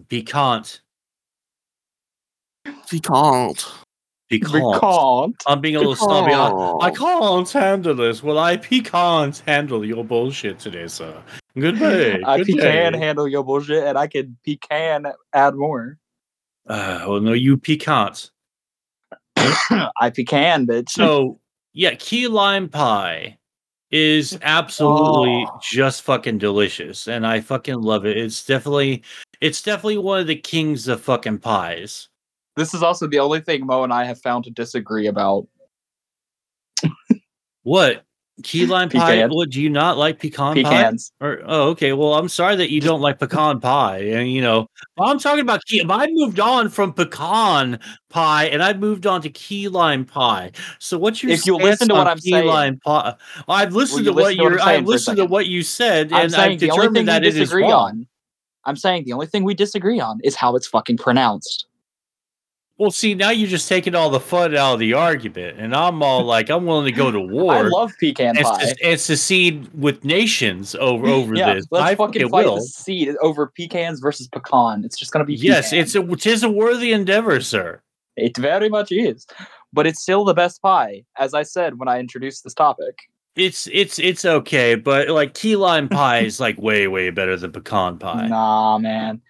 Pecant. Pecant. Pecant. I'm being a little snobby. I can't handle this. Well, I can't handle your bullshit today, sir. Good day. I can handle your bullshit, and I can pecan add more. Well, no, you can't. I pecan, bitch. So, yeah, key lime pie is absolutely just fucking delicious, and I fucking love it. It's definitely one of the kings of fucking pies. This is also the only thing Mo and I have found to disagree about. What? Key lime pie? Well, do you not like pecans? Pie? Or, okay. Well, I'm sorry that you don't like pecan pie. And, you know, I'm talking about key. I moved on from pecan pie and I moved on to key lime pie. So what's your stance on what I'm key saying, lime pie? I've listened to what you're. I've listened to what you said, and I've determined that it is wrong. I'm saying the only thing we disagree on is how it's fucking pronounced. Well, see, now you're just taking all the fun out of the argument, and I'm all like, I'm willing to go to war. I love pecan pie. And secede with nations over this. Let's fucking fight the seed over pecans versus pecan. It's just going to be pecan. Yes, it is a worthy endeavor, sir. It very much is. But it's still the best pie, as I said when I introduced this topic. It's okay, but like key lime pie is like way, way better than pecan pie. Nah, man.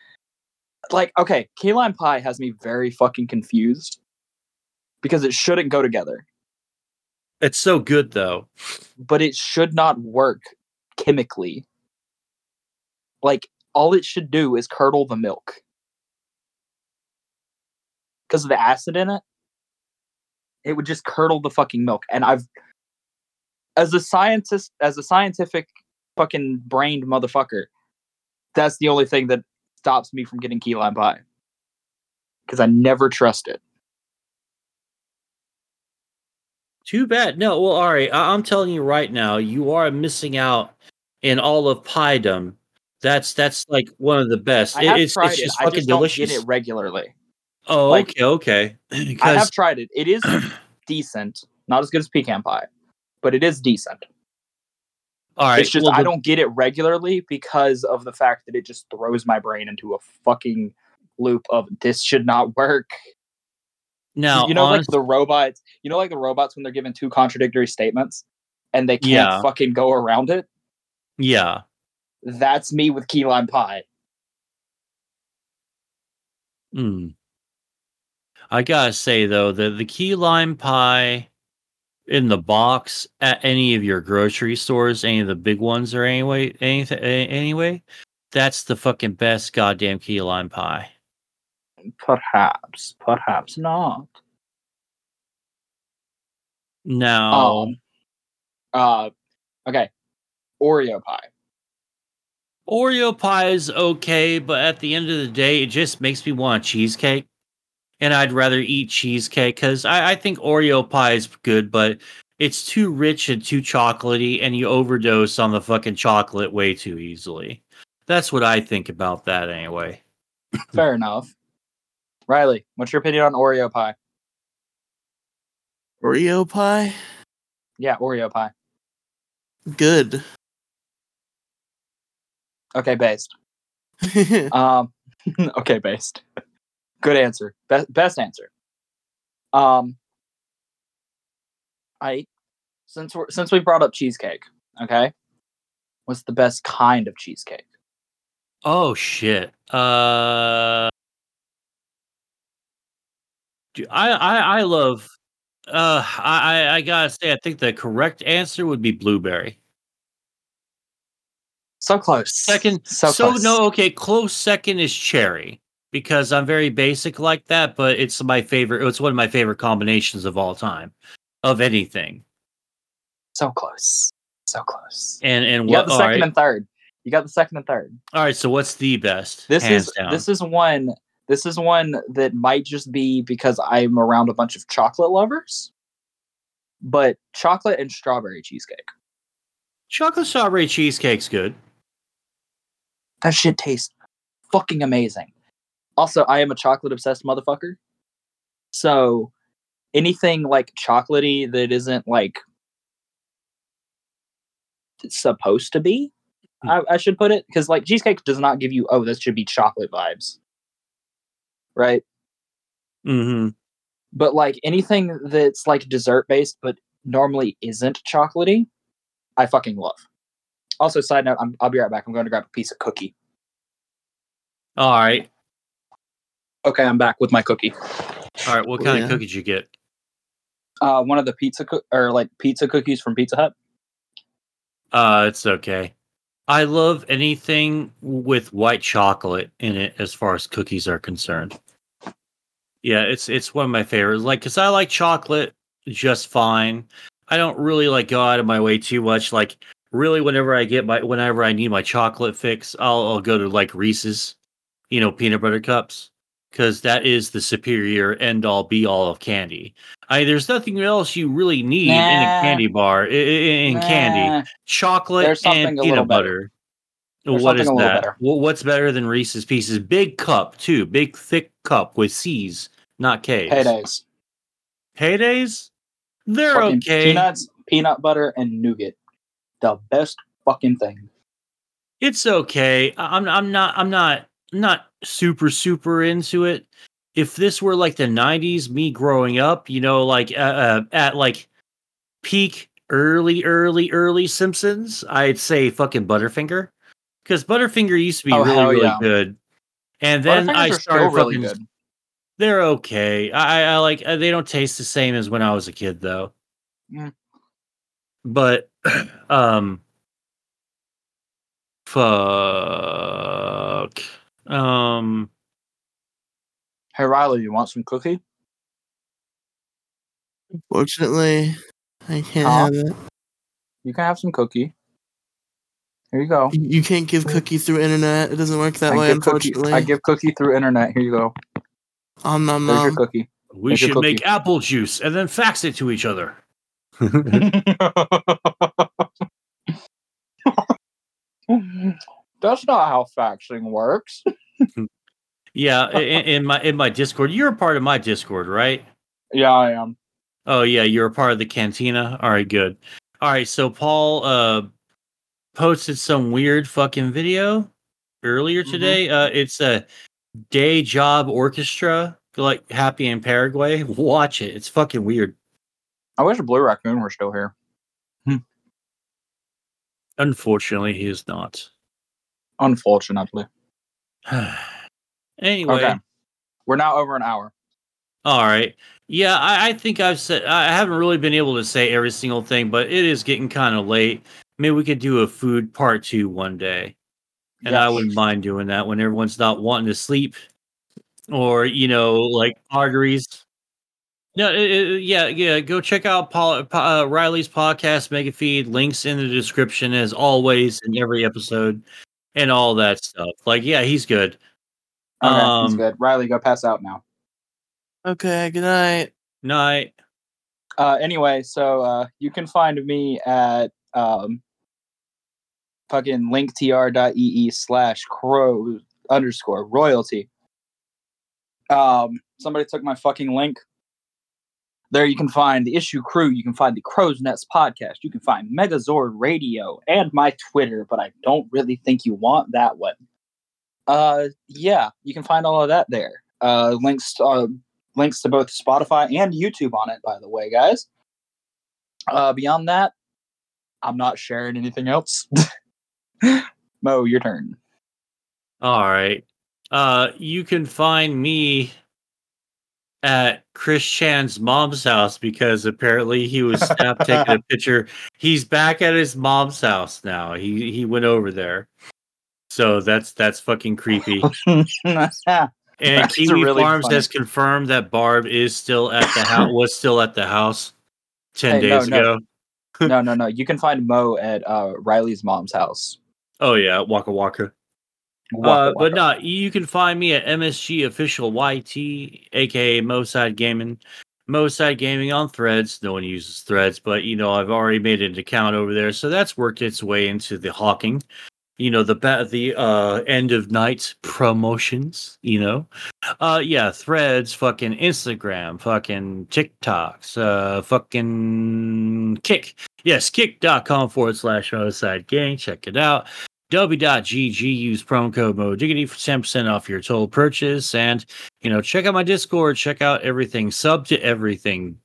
Like, okay, key lime pie has me very fucking confused because it shouldn't go together. It's so good, though. But it should not work chemically. Like, all it should do is curdle the milk. Because of the acid in it, it would just curdle the fucking milk. And I've, as a scientist, as a scientific fucking brained motherfucker, that's the only thing that stops me from getting key lime pie because I never trust it. Too bad. No, well, all right. I'm telling you right now, you are missing out in all of piedom. That's like one of the best. It's just fucking delicious. I just don't get it regularly. Oh, like, okay. I have tried it. It is decent. Not as good as pecan pie, but it is decent. All right, it's just I don't get it regularly because of the fact that it just throws my brain into a fucking loop of this should not work. Now, you know, like the robots when they're given two contradictory statements and they can't fucking go around it. Yeah, that's me with key lime pie. I gotta say though that the key lime pie in the box at any of your grocery stores, any of the big ones, or anyway, that's the fucking best goddamn key lime pie. Perhaps not. No. Okay. Oreo pie. Oreo pie is okay, but at the end of the day, it just makes me want cheesecake. And I'd rather eat cheesecake because I think Oreo pie is good, but it's too rich and too chocolatey, and you overdose on the fucking chocolate way too easily. That's what I think about that anyway. Fair enough. Riley, what's your opinion on Oreo pie? Oreo pie? Yeah, Oreo pie. Good. Okay, based. Okay, based. Good answer. Best answer. Since we brought up cheesecake, okay? What's the best kind of cheesecake? Oh shit. I gotta say I think the correct answer would be blueberry. So close. Second close second is cherry. Because I'm very basic like that, but it's my favorite. It's one of my favorite combinations of all time, of anything. So close. And what? The second and third. You got the second and third. All right. So what's the best? This is hands down. This is one This is one that might just be because I'm around a bunch of chocolate lovers, but chocolate and strawberry cheesecake. Chocolate strawberry cheesecake's good. That shit tastes fucking amazing. Also, I am a chocolate-obsessed motherfucker. So, anything, like, chocolatey that isn't, like, supposed to be, I should put it. Because, like, cheesecake does not give you, oh, this should be chocolate vibes. Right? Mm-hmm. But, like, anything that's, like, dessert-based but normally isn't chocolatey, I fucking love. Also, side note, I'll be right back. I'm going to grab a piece of cookie. All right. Okay, I'm back with my cookie. All right, what kind of cookie did you get? One of the pizza cookies from Pizza Hut. It's okay. I love anything with white chocolate in it as far as cookies are concerned. Yeah, it's one of my favorites. Like, because I like chocolate just fine. I don't really like go out of my way too much. Like, really, whenever I need my chocolate fix, I'll go to like Reese's, you know, peanut butter cups. Because that is the superior end-all, be-all of candy. There's nothing else you really need in a candy bar. In candy, chocolate and peanut butter. What is that? Better. What's better than Reese's Pieces? Big cup too. Big thick cup with C's, not K's. Heydays. Heydays? They're fucking okay. Peanuts, peanut butter, and nougat. The best fucking thing. It's okay. I'm not super into it. If this were like the 90s, me growing up, you know, like at like peak early Simpsons, I'd say fucking Butterfinger, because Butterfinger used to be really good, and then I started fucking really good. They're okay. I like, they don't taste the same as when I was a kid though. Yeah. But fuck. Hey Riley, you want some cookie? Unfortunately, I can't have it. You can have some cookie. Here you go. You can't give cookie through internet. It doesn't work that way, unfortunately. I give cookie through internet. Here you go. There's your cookie. We should make apple juice and then fax it to each other. That's not how faxing works. Yeah, in my Discord. You're a part of my Discord, right? Yeah, I am. Oh, yeah, you're a part of the Cantina? All right, good. All right, so Paul posted some weird fucking video earlier today. Mm-hmm. It's a day job orchestra, like Happy in Paraguay. Watch it. It's fucking weird. I wish Blue Raccoon were still here. Unfortunately, he is not. Unfortunately. Anyway. Okay. We're now over an hour. All right. Yeah, I think I've said, I haven't really been able to say every single thing, but it is getting kind of late. Maybe we could do a food part 2 one day. And yes. I wouldn't mind doing that when everyone's not wanting to sleep or, you know, like arteries. No, yeah. Go check out Riley's podcast, Mega Feed. Links in the description as always in every episode. And all that stuff. Like, yeah, he's good. Okay, he's good. Riley, go pass out now. Okay, good night. Night. Anyway, so you can find me at fucking linktr.ee/crow_royalty. Somebody took my fucking link. There you can find the Issue Crew, you can find the Crow's Nest podcast, you can find Megazord Radio, and my Twitter, but I don't really think you want that one. Yeah, you can find all of that there. Links to both Spotify and YouTube on it, by the way, guys. Beyond that, I'm not sharing anything else. Mo, your turn. All right. You can find me at Chris Chan's mom's house because apparently he was snapped taking a picture. He's back at his mom's house now. He went over there. So that's fucking creepy. And Kiwi really Farms funny. Has confirmed that Barb is still at the house, was still at the house 10 days ago. No. You can find Mo at Riley's mom's house. Oh yeah, Waka Waka. But no, you can find me at MSG Official YT, aka MoeSide Gaming. MoeSide Gaming on Threads. No one uses Threads, but you know I've already made an account over there, so that's worked its way into the hawking. You know the end of night promotions. You know, yeah, Threads, fucking Instagram, fucking TikToks, fucking Kick. Yes, kick.com/MoeSide Gaming. Check it out. W.gg, use promo code Mo Diggity for 10% off your total purchase. And, you know, check out my Discord, check out everything, sub to everything.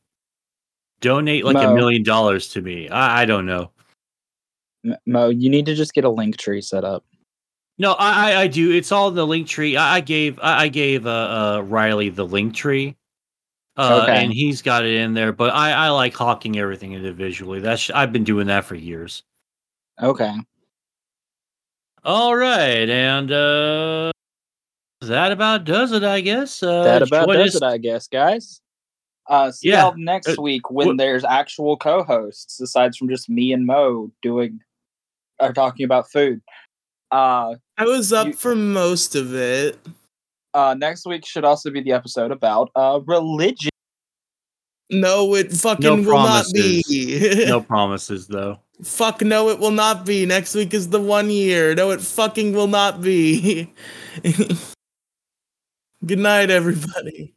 Donate like $1 million to me. I don't know. Mo, you need to just get a link tree set up. No, I do. It's all in the link tree. I gave Riley the link tree. Okay. And he's got it in there, but I like hawking everything individually. I've been doing that for years. Okay. All right, and that about does it, I guess. Guys. See y'all next week when there's actual co-hosts, aside from just me and Mo talking about food. I was up for most of it. Next week should also be the episode about religion. No, it fucking will not be. No promises, though. Fuck no, it will not be. Next week is the 1 year. No, it fucking will not be. Good night, everybody.